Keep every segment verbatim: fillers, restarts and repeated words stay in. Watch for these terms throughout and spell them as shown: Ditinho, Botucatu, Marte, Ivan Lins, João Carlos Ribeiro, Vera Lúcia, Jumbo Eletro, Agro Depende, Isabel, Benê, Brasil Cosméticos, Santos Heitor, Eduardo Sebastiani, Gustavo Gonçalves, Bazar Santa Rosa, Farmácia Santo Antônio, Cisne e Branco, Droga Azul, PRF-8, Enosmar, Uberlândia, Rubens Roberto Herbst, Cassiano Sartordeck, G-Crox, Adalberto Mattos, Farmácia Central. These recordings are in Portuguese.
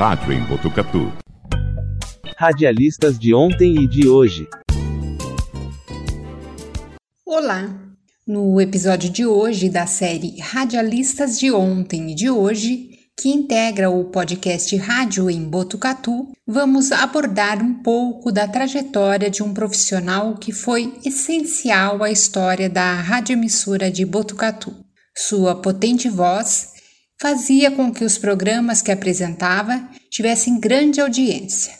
rádio em Botucatu. Radialistas de ontem e de hoje. Olá! No episódio de hoje da série Radialistas de ontem e de hoje, que integra o podcast Rádio em Botucatu, vamos abordar um pouco da trajetória de um profissional que foi essencial à história da radioemissora de Botucatu. Sua potente voz fazia com que os programas que apresentava tivessem grande audiência.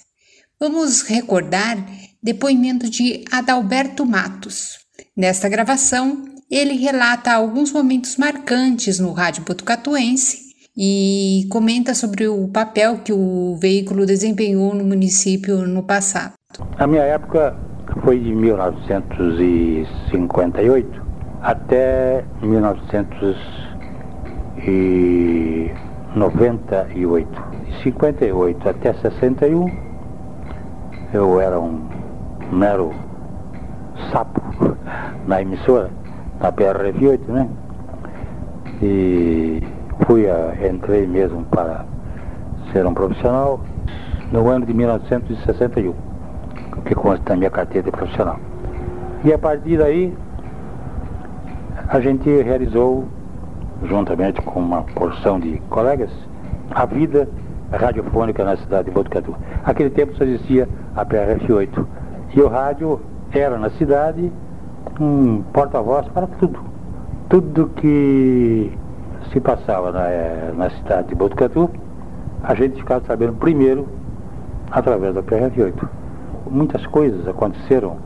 Vamos recordar depoimento de Adalberto Mattos. Nesta gravação, ele relata alguns momentos marcantes no rádio botucatuense e comenta sobre o papel que o veículo desempenhou no município no passado. A minha época foi de mil novecentos e cinquenta e oito até mil novecentos e noventa e oito. De cinquenta e oito até sessenta e um, eu era um mero sapo na emissora, na P R F oito, né? E fui a, entrei mesmo para ser um profissional no ano de mil novecentos e sessenta e um, que consta na minha carteira de profissional. E a partir daí, a gente realizou, juntamente com uma porção de colegas, a vida radiofônica na cidade de Botucatu. Naquele tempo só existia a P R F oito, e o rádio era na cidade um porta-voz para tudo. Tudo que se passava na, na cidade de Botucatu, a gente ficava sabendo primeiro através da P R F oito. Muitas coisas aconteceram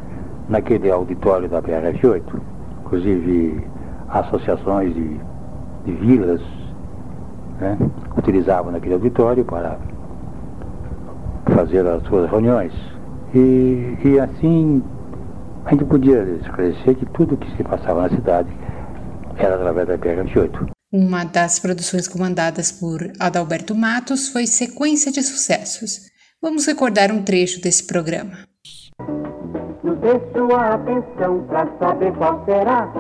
naquele auditório da P R F oito, inclusive associações de, de vilas, né, utilizavam naquele auditório para fazer as suas reuniões. E, e assim a gente podia esclarecer que tudo que se passava na cidade era através da P R F oito. Uma das produções comandadas por Adalberto Mattos foi Sequência de Sucessos. Vamos recordar um trecho desse programa. Nos dê sua atenção para saber qual será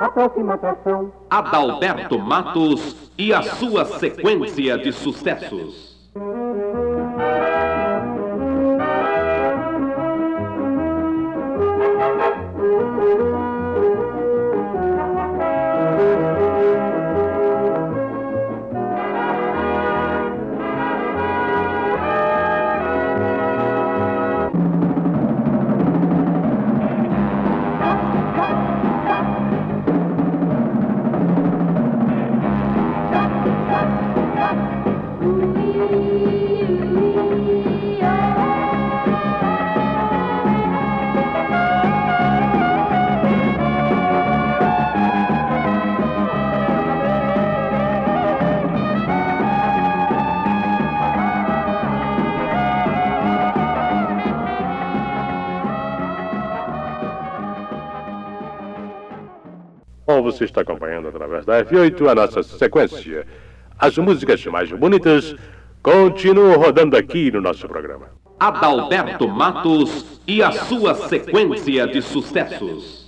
a próxima atração. Adalberto Mattos e a sua Sequência de Sucessos. Você está acompanhando através da F oito a nossa sequência. As músicas mais bonitas continuam rodando aqui no nosso programa. Adalberto Mattos e a sua Sequência de Sucessos.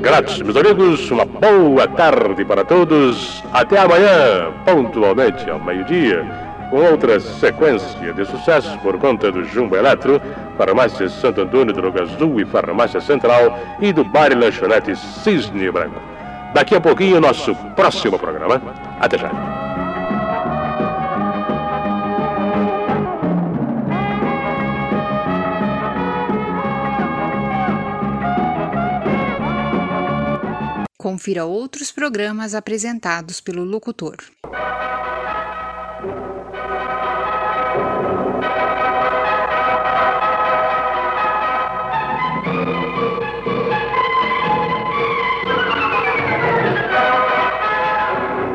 Grátis, meus amigos, uma boa tarde para todos. Até amanhã, pontualmente ao meio-dia, com outra Sequência de Sucessos por conta do Jumbo Eletro, Farmácia Santo Antônio, Droga Azul e Farmácia Central e do Bar e Lanchonete Cisne e Branco. Daqui a pouquinho, nosso próximo programa. Até já. Confira outros programas apresentados pelo locutor.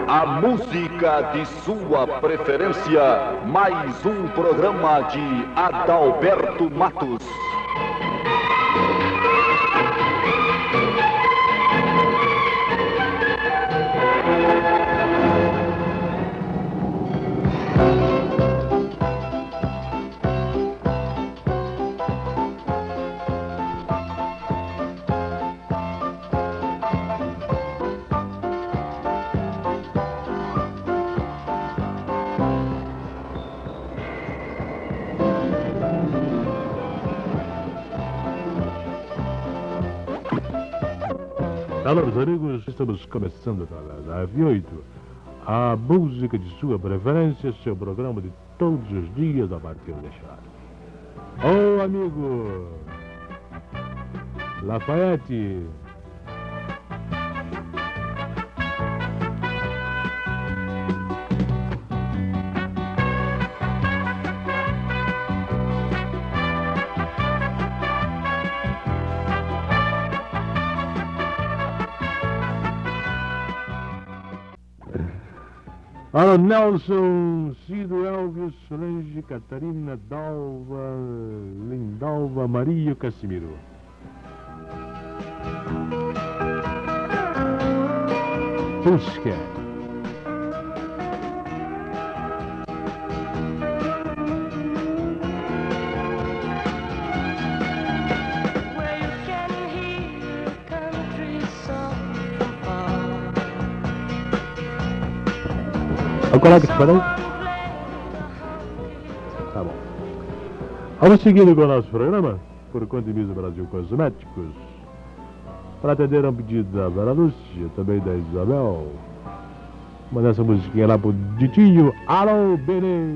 A música de sua preferência, mais um programa de Adalberto Mattos. Alô, meus amigos, estamos começando na P R F oito, a música de sua preferência, seu programa de todos os dias a partir de chave. Ô, amigo Lafayette, para Nelson, Cido, Elvio, Solange, Catarina, Dalva, Lindalva, Maria, Casimiro. Fusca. Agora que parou? Tá bom. Vamos seguindo com o nosso programa, por conta do Brasil Cosméticos, para atender um pedido da Vera Lúcia, também da Isabel. Manda essa musiquinha lá pro Ditinho. Alô, Benê!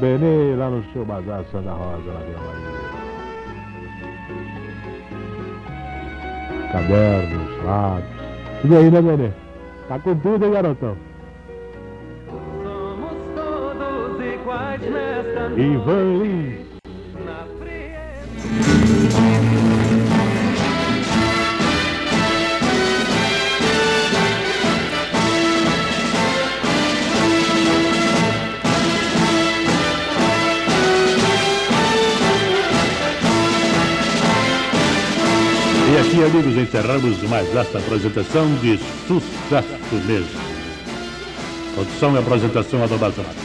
Benê, lá no seu Bazar Santa Rosa, lá de cadernos, lápis. Tudo aí, né, Benê? Tá com tudo, hein, garotão? Somos todos iguais nesta noite. Ivan Lins. E aqui, amigos, encerramos mais esta apresentação de sucesso mesmo. Produção e apresentação Adalberto Mattos.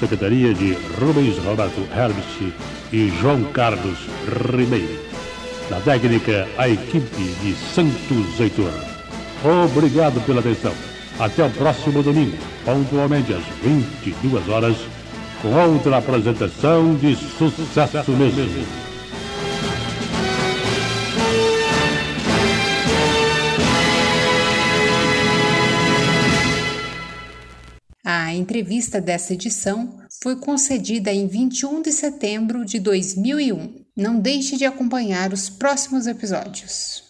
Secretaria de Rubens Roberto Herbst e João Carlos Ribeiro. Na técnica, a equipe de Santos Heitor. Obrigado pela atenção. Até o próximo domingo, pontualmente às vinte e duas horas, com outra apresentação de sucesso mesmo. A entrevista dessa edição foi concedida em vinte e um de setembro de dois mil e um. Não deixe de acompanhar os próximos episódios.